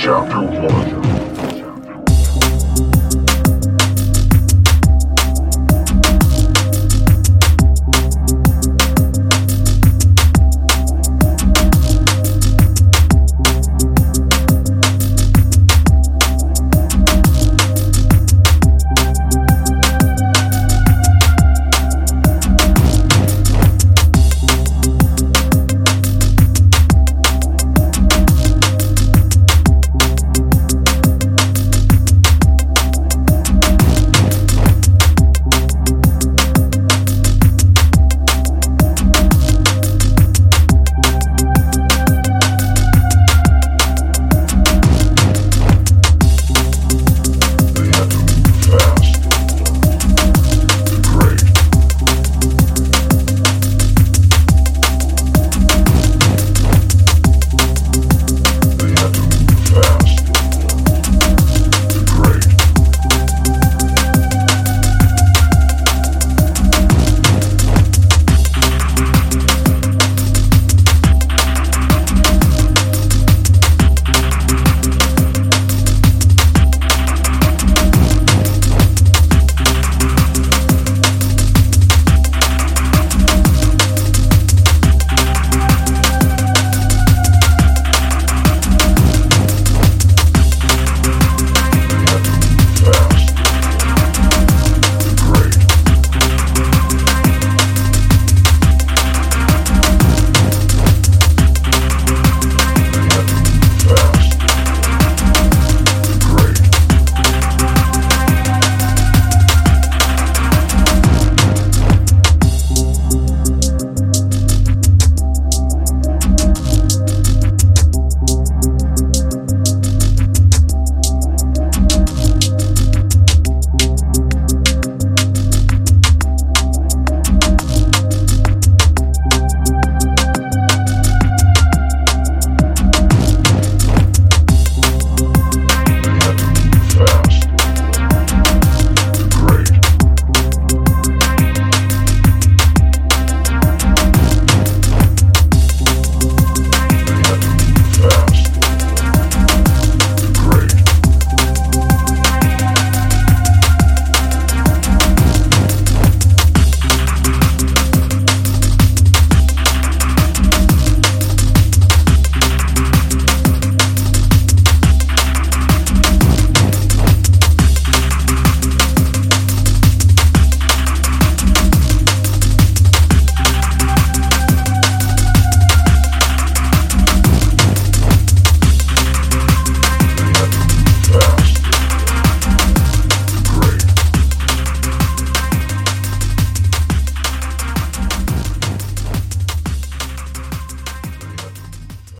Chapter 1